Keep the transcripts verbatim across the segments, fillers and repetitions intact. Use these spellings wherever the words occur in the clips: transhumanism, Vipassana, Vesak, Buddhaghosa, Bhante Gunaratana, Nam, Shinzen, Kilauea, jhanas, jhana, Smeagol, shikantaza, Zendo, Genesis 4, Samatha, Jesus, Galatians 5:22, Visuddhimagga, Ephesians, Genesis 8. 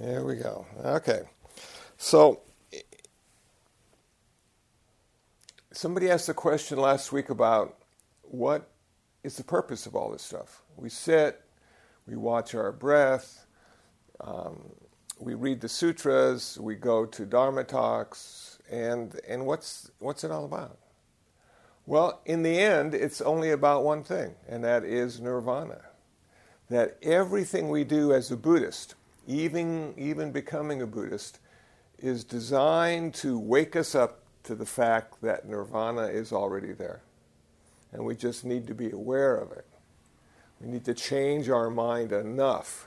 There we go. Okay. So somebody asked a question last week about what is the purpose of all this stuff. We sit, we watch our breath, um, we read the sutras, we go to Dharma talks, and and what's what's it all about? Well, in the end, it's only about one thing, and that is nirvana. That everything we do as a Buddhist, even even becoming a Buddhist, is designed to wake us up to the fact that nirvana is already there. And we just need to be aware of it. We need to change our mind enough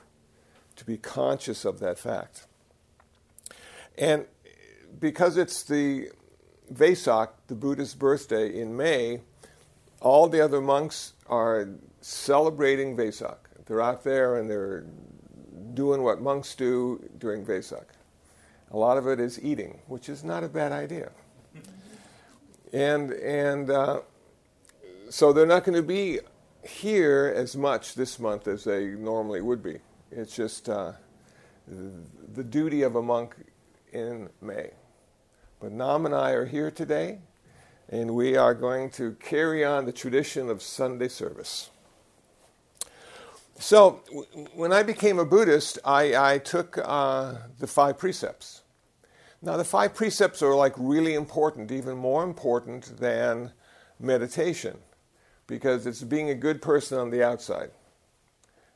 to be conscious of that fact. And because it's the Vesak, the Buddha's birthday in May, all the other monks are celebrating Vesak. They're out there and they're doing what monks do during Vesak. A lot of it is eating, which is not a bad idea. And and uh, so they're not going to be here as much this month as they normally would be. It's just uh, the duty of a monk in May. But Nam and I are here today, and we are going to carry on the tradition of Sunday service. So when I became a Buddhist, I, I took uh, the five precepts. Now the five precepts are like really important, even more important than meditation, because it's being a good person on the outside.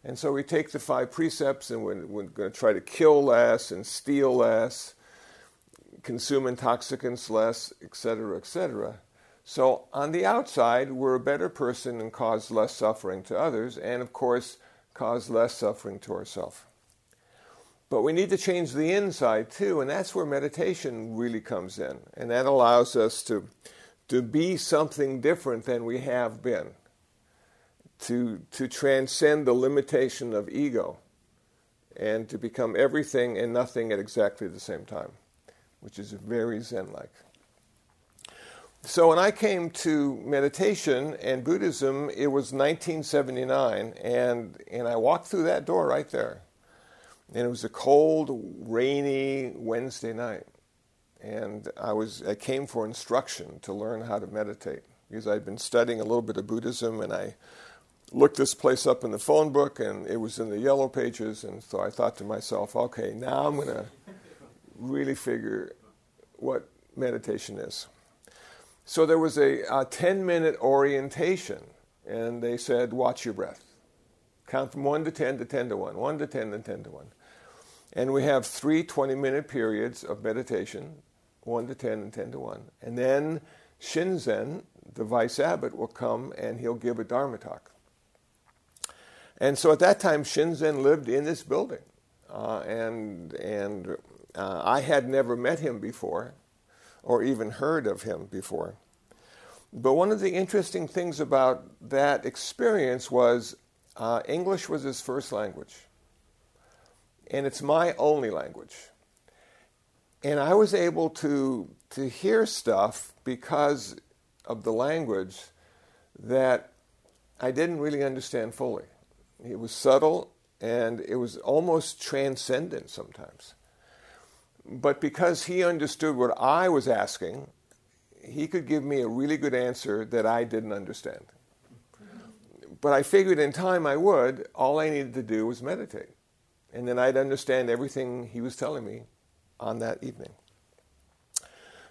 And so we take the five precepts and we're, we're going to try to kill less and steal less, consume intoxicants less, et cetera, et cetera. So on the outside, we're a better person and cause less suffering to others, and of course, cause less suffering to ourselves. But we need to change the inside too, and that's where meditation really comes in. And that allows us to, to be something different than we have been, to, to transcend the limitation of ego, and to become everything and nothing at exactly the same time, which is very Zen-like. So when I came to meditation and Buddhism, it was nineteen seventy-nine, and, and I walked through that door right there. And it was a cold, rainy Wednesday night. And I was I came for instruction to learn how to meditate, because I'd been studying a little bit of Buddhism, and I looked this place up in the phone book, and it was in the yellow pages, and so I thought to myself, okay, now I'm going to really figure what meditation is. So there was a ten-minute orientation, and they said, watch your breath. Count from one to ten to ten to one, one to ten and ten to one. And we have three twenty-minute periods of meditation, one to ten and ten to one. And then Shinzen, the vice abbot, will come and he'll give a Dharma talk. And so at that time, Shinzen lived in this building. Uh, and and uh, I had never met him before or even heard of him before. But one of the interesting things about that experience was uh, English was his first language. And it's my only language. And I was able to, to hear stuff because of the language that I didn't really understand fully. It was subtle, and it was almost transcendent sometimes. But because he understood what I was asking, he could give me a really good answer that I didn't understand. But I figured in time I would. All I needed to do was meditate. And then I'd understand everything he was telling me on that evening.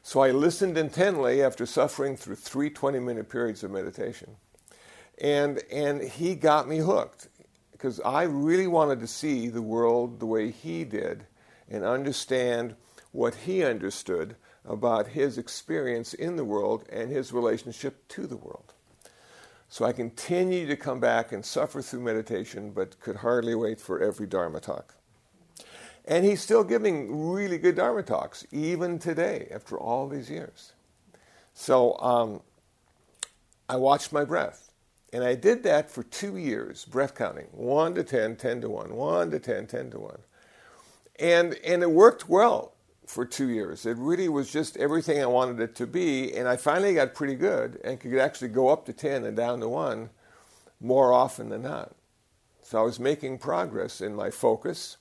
So I listened intently after suffering through three twenty-minute periods of meditation. And, and he got me hooked, because I really wanted to see the world the way he did and understand what he understood about his experience in the world and his relationship to the world. So I continued to come back and suffer through meditation, but could hardly wait for every Dharma talk. And he's still giving really good Dharma talks, even today, after all these years. So um, I watched my breath. And I did that for two years, breath counting. one to ten, ten to one, one to ten, ten to one. And and it worked well for two years. It really was just everything I wanted it to be, and I finally got pretty good and could actually go up to ten and down to one more often than not. So I was making progress in my focus,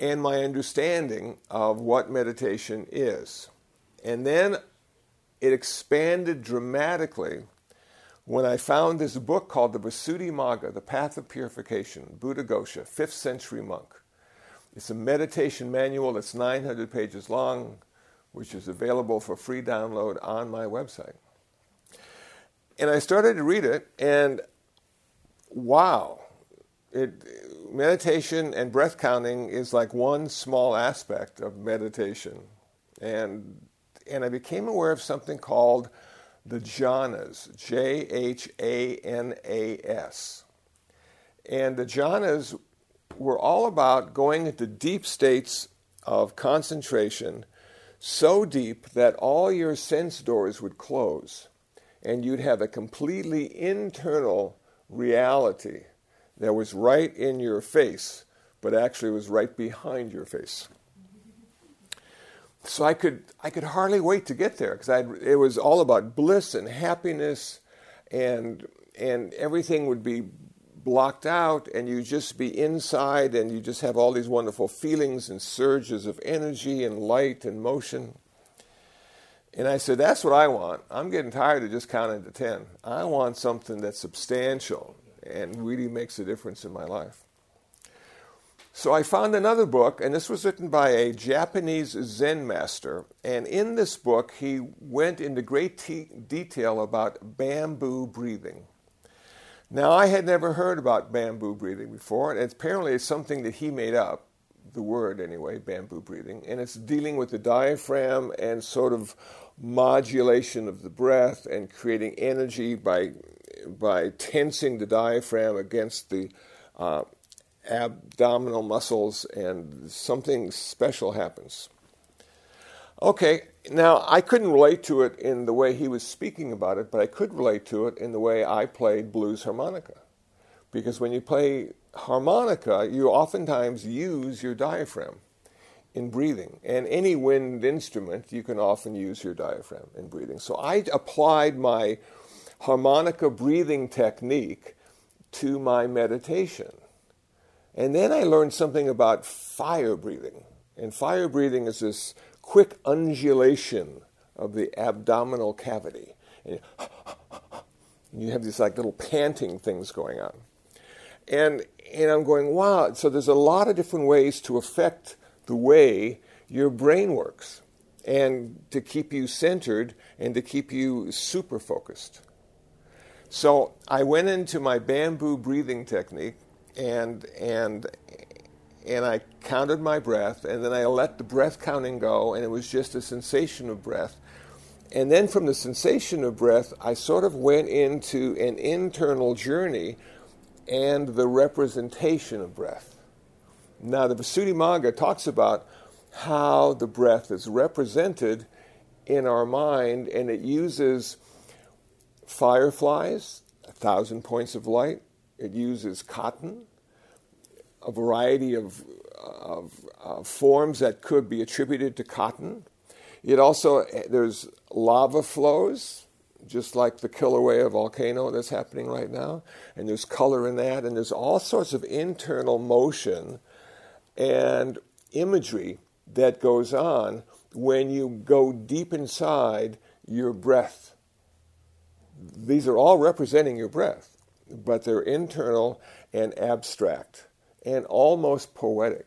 and my understanding of what meditation is. And then it expanded dramatically when I found this book called the Visuddhimagga, The Path of Purification, Buddhaghosa, fifth century monk. It's a meditation manual that's nine hundred pages long, which is available for free download on my website. And I started to read it, and wow, it, meditation and breath counting is like one small aspect of meditation. And, and I became aware of something called the jhanas, J H A N A S. And the jhanas were all about going into deep states of concentration, so deep that all your sense doors would close, and you'd have a completely internal reality that was right in your face, but actually was right behind your face. So I could I could hardly wait to get there, because it was all about bliss and happiness, and and everything would be blocked out, and you just be inside, and you just have all these wonderful feelings and surges of energy and light and motion. And I said, that's what I want. I'm getting tired of just counting to ten. I want something that's substantial and really makes a difference in my life. So I found another book, and this was written by a Japanese Zen master. And in this book, he went into great te- detail about bamboo breathing. Now, I had never heard about bamboo breathing before, and apparently it's something that he made up, the word anyway, bamboo breathing, and it's dealing with the diaphragm and sort of modulation of the breath and creating energy by by tensing the diaphragm against the uh, abdominal muscles, and something special happens. Okay, now I couldn't relate to it in the way he was speaking about it, but I could relate to it in the way I played blues harmonica. Because when you play harmonica, you oftentimes use your diaphragm in breathing. And any wind instrument, you can often use your diaphragm in breathing. So I applied my harmonica breathing technique to my meditation. And then I learned something about fire breathing. And fire breathing is this quick undulation of the abdominal cavity. And you have these like little panting things going on. And and I'm going, wow, so there's a lot of different ways to affect the way your brain works and to keep you centered and to keep you super focused. So I went into my bamboo breathing technique, and and and I counted my breath, and then I let the breath counting go, and it was just a sensation of breath. And then from the sensation of breath, I sort of went into an internal journey and the representation of breath. Now, the Visuddhimagga talks about how the breath is represented in our mind, and it uses fireflies, a thousand points of light. It uses cotton, a variety of, of, of forms that could be attributed to cotton. It also, there's lava flows, just like the Kilauea volcano that's happening right now. And there's color in that, and there's all sorts of internal motion and imagery that goes on when you go deep inside your breath. These are all representing your breath, but they're internal and abstract and almost poetic.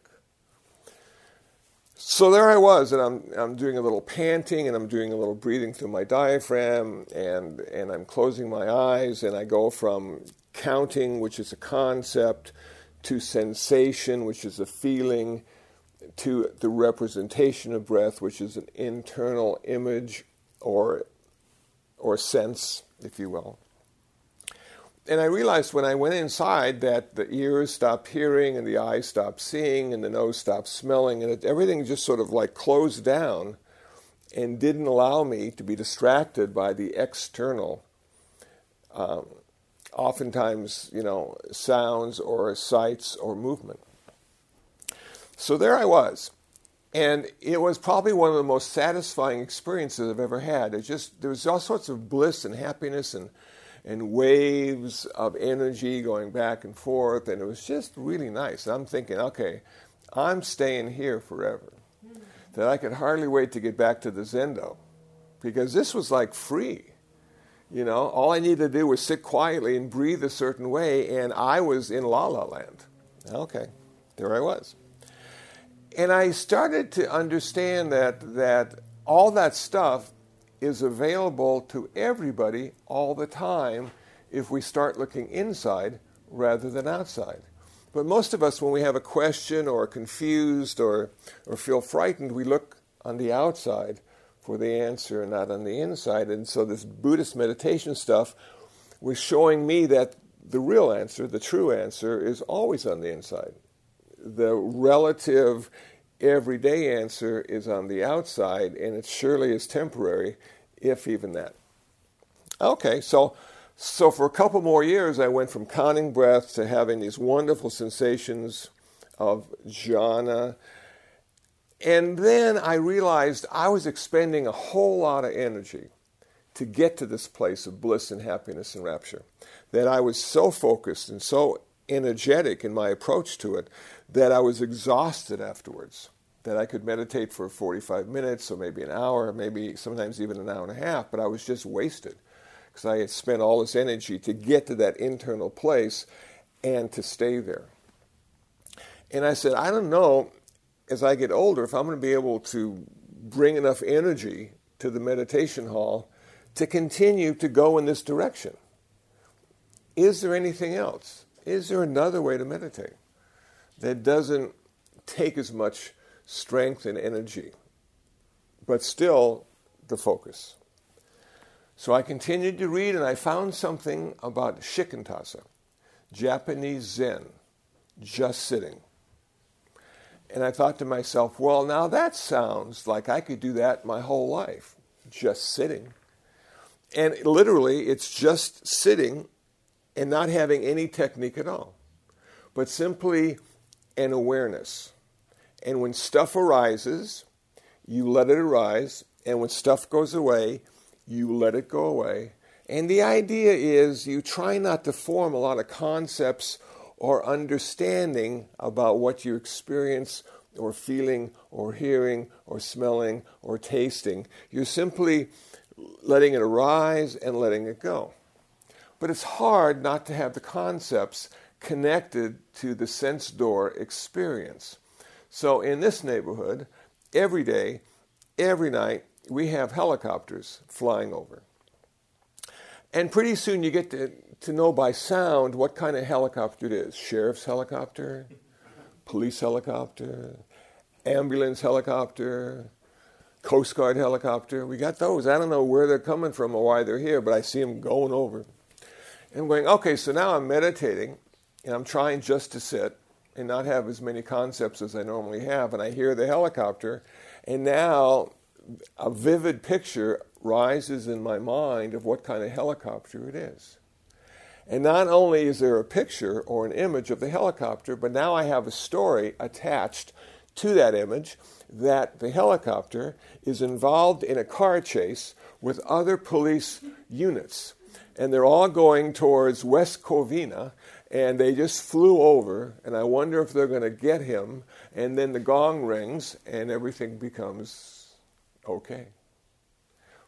So there I was, and I'm I'm doing a little panting, and I'm doing a little breathing through my diaphragm, and, and I'm closing my eyes, and I go from counting, which is a concept, to sensation, which is a feeling, to the representation of breath, which is an internal image or or sense, if you will. And I realized when I went inside that the ears stopped hearing, and the eyes stopped seeing, and the nose stopped smelling, and it, everything just sort of like closed down and didn't allow me to be distracted by the external, um, oftentimes, you know, sounds or sights or movement. So there I was. And it was probably one of the most satisfying experiences I've ever had. It just, there was all sorts of bliss and happiness and and waves of energy going back and forth, and it was just really nice. And I'm thinking, okay, I'm staying here forever, that I could hardly wait to get back to the Zendo, because this was like free. You know, all I needed to do was sit quietly and breathe a certain way, and I was in La La Land. Okay, there I was. And I started to understand that that all that stuff is available to everybody all the time if we start looking inside rather than outside. But most of us, when we have a question or are confused or, or feel frightened, we look on the outside for the answer and not on the inside. And so this Buddhist meditation stuff was showing me that the real answer, the true answer, is always on the inside. The relative everyday answer is on the outside, and it surely is temporary, if even that. Okay, so so for a couple more years, I went from counting breaths to having these wonderful sensations of jhana. And then I realized I was expending a whole lot of energy to get to this place of bliss and happiness and rapture, that I was so focused and so energetic in my approach to it that I was exhausted afterwards, that I could meditate for forty-five minutes or maybe an hour, maybe sometimes even an hour and a half, but I was just wasted because I had spent all this energy to get to that internal place and to stay there. And I said, I don't know, as I get older, if I'm going to be able to bring enough energy to the meditation hall to continue to go in this direction. Is there anything else? Is there another way to meditate that doesn't take as much strength and energy, but still the focus? So I continued to read, and I found something about shikantaza, Japanese Zen, just sitting. And I thought to myself, well, now that sounds like I could do that my whole life, just sitting. And literally, it's just sitting and not having any technique at all, but simply an awareness. And when stuff arises, you let it arise. And when stuff goes away, you let it go away. And the idea is you try not to form a lot of concepts or understanding about what you experience or feeling or hearing or smelling or tasting. You're simply letting it arise and letting it go. But it's hard not to have the concepts connected to the sense door experience. So in this neighborhood, every day, every night, we have helicopters flying over. And pretty soon you get to, to know by sound what kind of helicopter it is. Sheriff's helicopter, police helicopter, ambulance helicopter, Coast Guard helicopter. We got those. I don't know where they're coming from or why they're here, but I see them going over. And I'm going, okay, so now I'm meditating, and I'm trying just to sit and not have as many concepts as I normally have, and I hear the helicopter, and now a vivid picture rises in my mind of what kind of helicopter it is. And not only is there a picture or an image of the helicopter, but now I have a story attached to that image that the helicopter is involved in a car chase with other police units. And they're all going towards West Covina, and they just flew over, and I wonder if they're going to get him. And then the gong rings, and everything becomes okay.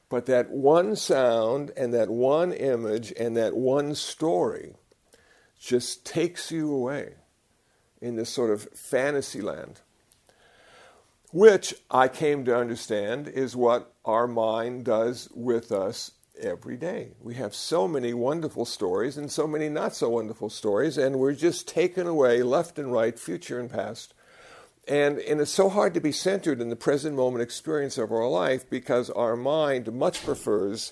But that one sound and that one image and that one story just takes you away in this sort of fantasy land, which I came to understand is what our mind does with us every day. We have so many wonderful stories and so many not so wonderful stories, and we're just taken away left and right, future and past. And, and it's so hard to be centered in the present moment experience of our life because our mind much prefers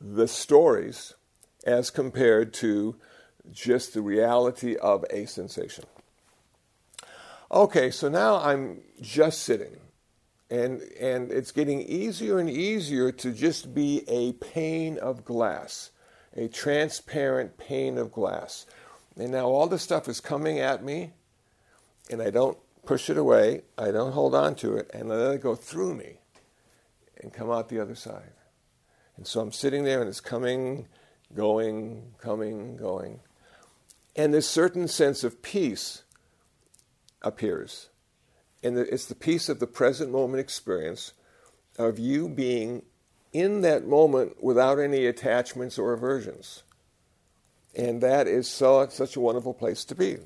the stories as compared to just the reality of a sensation. Okay, so now I'm just sitting. And, and it's getting easier and easier to just be a pane of glass, a transparent pane of glass. And now all this stuff is coming at me, and I don't push it away, I don't hold on to it, and I let it go through me and come out the other side. And so I'm sitting there, and it's coming, going, coming, going. And this certain sense of peace appears. And the, it's the peace of the present moment experience of you being in that moment without any attachments or aversions. And that is so such a wonderful place to be.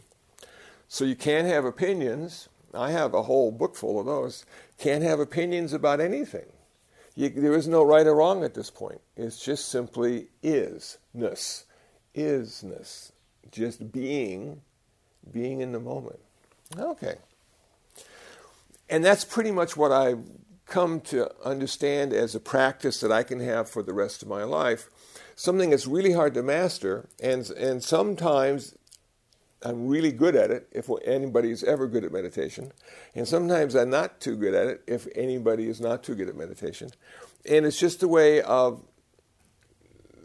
So you can't have opinions. I have a whole book full of those. Can't have opinions about anything. You, there is no right or wrong at this point. It's just simply is-ness. Is-ness. Just being, being in the moment. Okay. And that's pretty much what I've come to understand as a practice that I can have for the rest of my life. Something that's really hard to master, and and sometimes I'm really good at it, if anybody's ever good at meditation. And sometimes I'm not too good at it, if anybody is not too good at meditation. And it's just a way of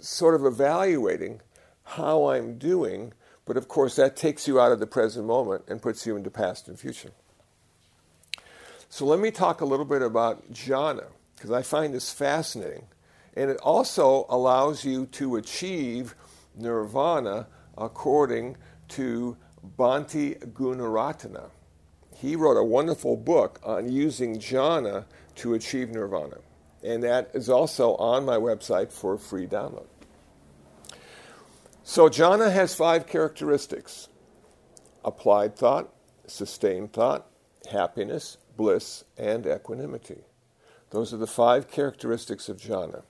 sort of evaluating how I'm doing, but of course that takes you out of the present moment and puts you into past and future. So let me talk a little bit about jhana, because I find this fascinating. And it also allows you to achieve nirvana according to Bhante Gunaratana. He wrote a wonderful book on using jhana to achieve nirvana. And that is also on my website for a free download. So jhana has five characteristics: applied thought, sustained thought, happiness, bliss, and equanimity. Those are the five characteristics of jhana.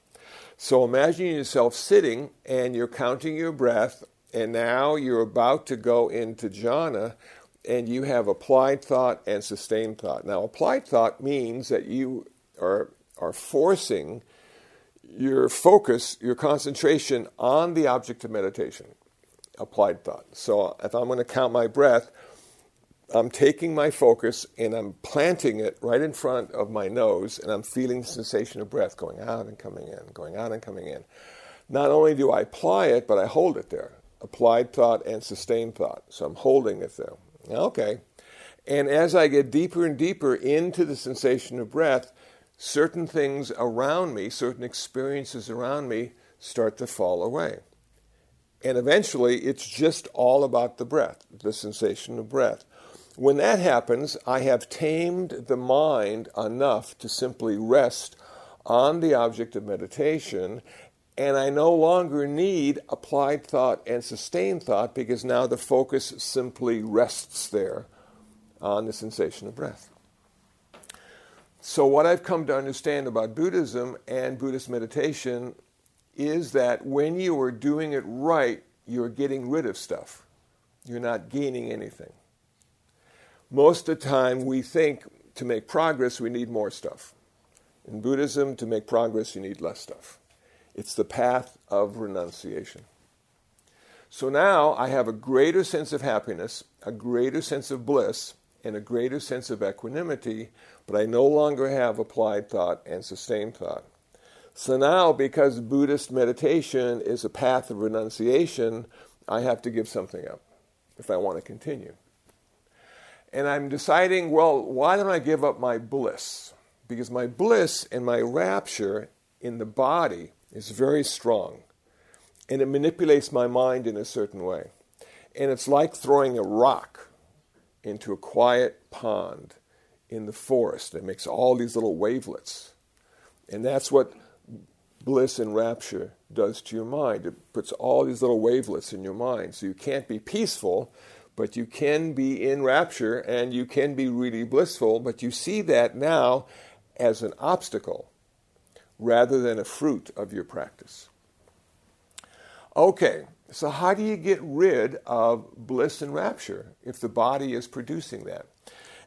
So imagine yourself sitting and you're counting your breath, and now you're about to go into jhana, and you have applied thought and sustained thought. Now, applied thought means that you are, are forcing your focus, your concentration on the object of meditation. Applied thought. So if I'm going to count my breath, I'm taking my focus and I'm planting it right in front of my nose, and I'm feeling the sensation of breath going out and coming in, going out and coming in. Not only do I apply it, but I hold it there. Applied thought and sustained thought. So I'm holding it there. Okay. And as I get deeper and deeper into the sensation of breath, certain things around me, certain experiences around me start to fall away. And eventually, it's just all about the breath, the sensation of breath. When that happens, I have tamed the mind enough to simply rest on the object of meditation, and I no longer need applied thought and sustained thought, because now the focus simply rests there on the sensation of breath. So what I've come to understand about Buddhism and Buddhist meditation is that when you are doing it right, you're getting rid of stuff. You're not gaining anything. Most of the time, we think to make progress, we need more stuff. In Buddhism, to make progress, you need less stuff. It's the path of renunciation. So now I have a greater sense of happiness, a greater sense of bliss, and a greater sense of equanimity, but I no longer have applied thought and sustained thought. So now, because Buddhist meditation is a path of renunciation, I have to give something up if I want to continue. And I'm deciding, well, why don't I give up my bliss? Because my bliss and my rapture in the body is very strong. And it manipulates my mind in a certain way. And it's like throwing a rock into a quiet pond in the forest. It makes all these little wavelets. And that's what bliss and rapture does to your mind. It puts all these little wavelets in your mind. So you can't be peaceful, but you can be in rapture, and you can be really blissful, but you see that now as an obstacle rather than a fruit of your practice. Okay, so how do you get rid of bliss and rapture if the body is producing that?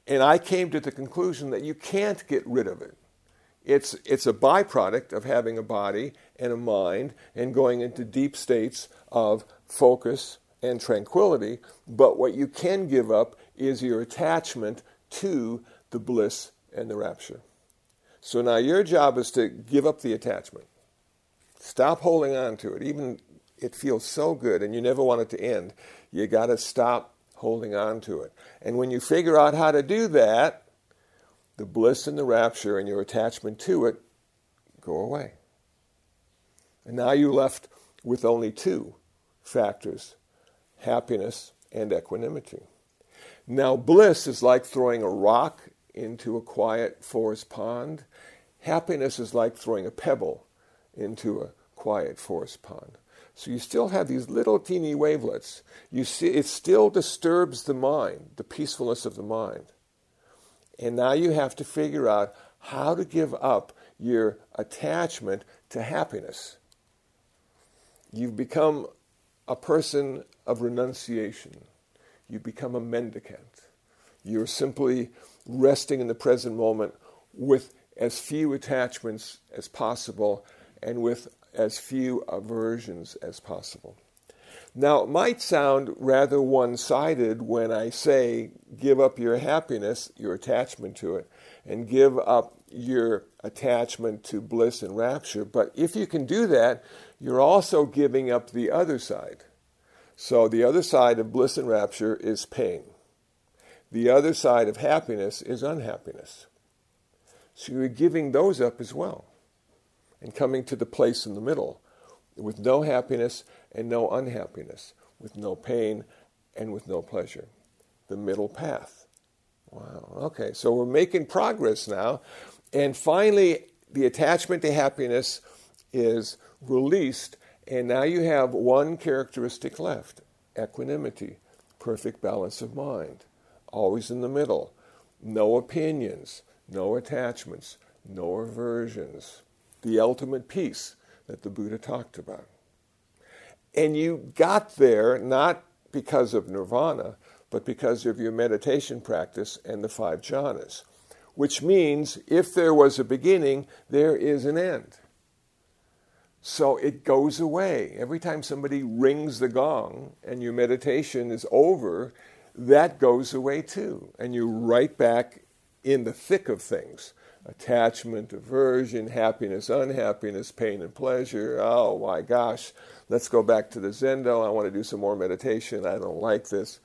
And I came to the conclusion that you can't get rid of it. It's, it's a byproduct of having a body and a mind and going into deep states of focus and tranquility, but what you can give up is your attachment to the bliss and the rapture. So now your job is to give up the attachment. Stop holding on to it. Even it feels so good and you never want it to end. You got to stop holding on to it. And when you figure out how to do that, the bliss and the rapture and your attachment to it go away. And now you're left with only two factors: happiness and equanimity. Now, bliss is like throwing a rock into a quiet forest pond. Happiness is like throwing a pebble into a quiet forest pond. So you still have these little teeny wavelets. You see, it still disturbs the mind, the peacefulness of the mind. And now you have to figure out how to give up your attachment to happiness. You've become a person of renunciation. You become a mendicant. You're simply resting in the present moment with as few attachments as possible and with as few aversions as possible. Now, it might sound rather one-sided when I say give up your happiness, your attachment to it, and give up your attachment to bliss and rapture, but if you can do that, you're also giving up the other side. So the other side of bliss and rapture is pain. The other side of happiness is unhappiness. So you're giving those up as well and coming to the place in the middle with no happiness and no unhappiness, with no pain and with no pleasure. The middle path. Wow, okay, so we're making progress now. And finally, the attachment to happiness is released, and now you have one characteristic left, equanimity, perfect balance of mind, always in the middle, no opinions, no attachments, no aversions, the ultimate peace that the Buddha talked about. And you got there not because of nirvana, but because of your meditation practice and the five jhanas, which means if there was a beginning, there is an end. So it goes away. Every time somebody rings the gong and your meditation is over, that goes away too. And you're right back in the thick of things. Attachment, aversion, happiness, unhappiness, pain and pleasure. Oh my gosh, let's go back to the Zendo. I want to do some more meditation. I don't like this.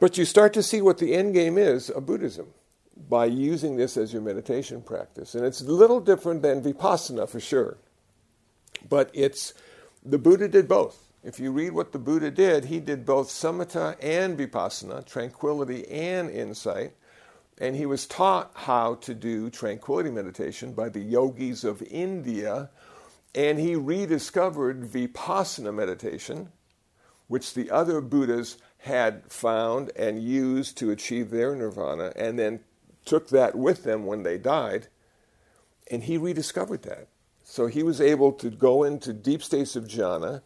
But you start to see what the end game is of Buddhism by using this as your meditation practice. And it's a little different than Vipassana for sure. But it's, the Buddha did both. If you read what the Buddha did, he did both Samatha and Vipassana, tranquility and insight. And he was taught how to do tranquility meditation by the yogis of India. And he rediscovered Vipassana meditation, which the other Buddhas had found and used to achieve their nirvana, and then took that with them when they died. And he rediscovered that. So he was able to go into deep states of jhana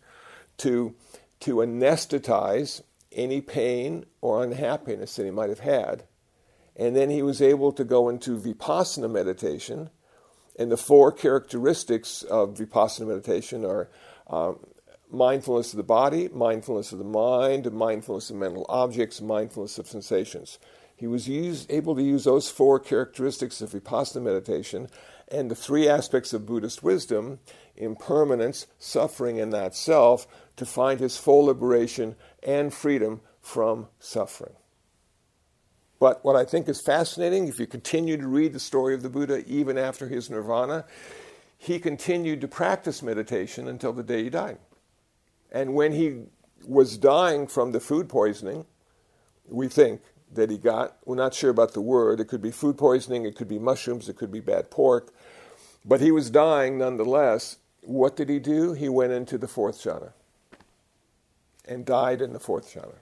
to, to anesthetize any pain or unhappiness that he might have had. And then he was able to go into Vipassana meditation. And the four characteristics of Vipassana meditation are um, mindfulness of the body, mindfulness of the mind, mindfulness of mental objects, mindfulness of sensations. He was used, able to use those four characteristics of Vipassana meditation and the three aspects of Buddhist wisdom, impermanence, suffering, and not self, to find his full liberation and freedom from suffering. But what I think is fascinating, if you continue to read the story of the Buddha even after his nirvana, he continued to practice meditation until the day he died. And when he was dying from the food poisoning, we think that he got, we're not sure about the word, it could be food poisoning, it could be mushrooms, it could be bad pork, but he was dying nonetheless. What did he do? He went into the fourth jhana and died in the fourth jhana.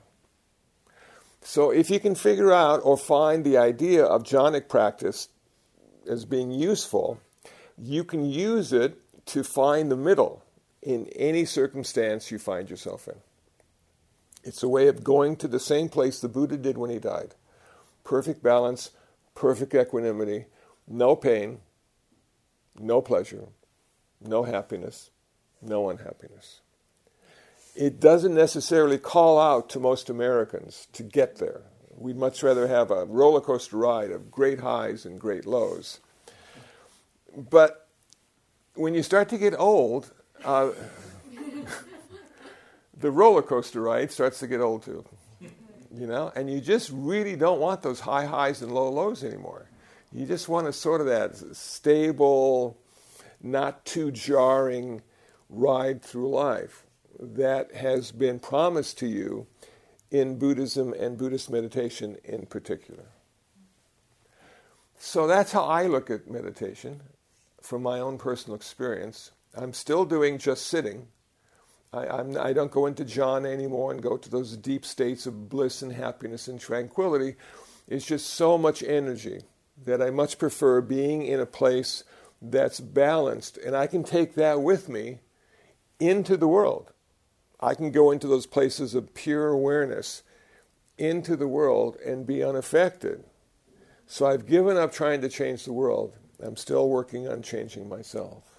So if you can figure out or find the idea of jhanic practice as being useful, you can use it to find the middle in any circumstance you find yourself in. It's a way of going to the same place the Buddha did when he died. Perfect balance, perfect equanimity, no pain, no pleasure, no happiness, no unhappiness. It doesn't necessarily call out to most Americans to get there. We'd much rather have a roller coaster ride of great highs and great lows. But when you start to get old, uh, the roller coaster ride starts to get old too. You know, and you just really don't want those high highs and low lows anymore. You just want a sort of that stable, not too jarring ride through life that has been promised to you in Buddhism and Buddhist meditation in particular. So that's how I look at meditation from my own personal experience. I'm still doing just sitting. I, I'm, I don't go into jhana anymore and go to those deep states of bliss and happiness and tranquility. It's just so much energy that I much prefer being in a place that's balanced. And I can take that with me into the world. I can go into those places of pure awareness into the world and be unaffected. So I've given up trying to change the world. I'm still working on changing myself.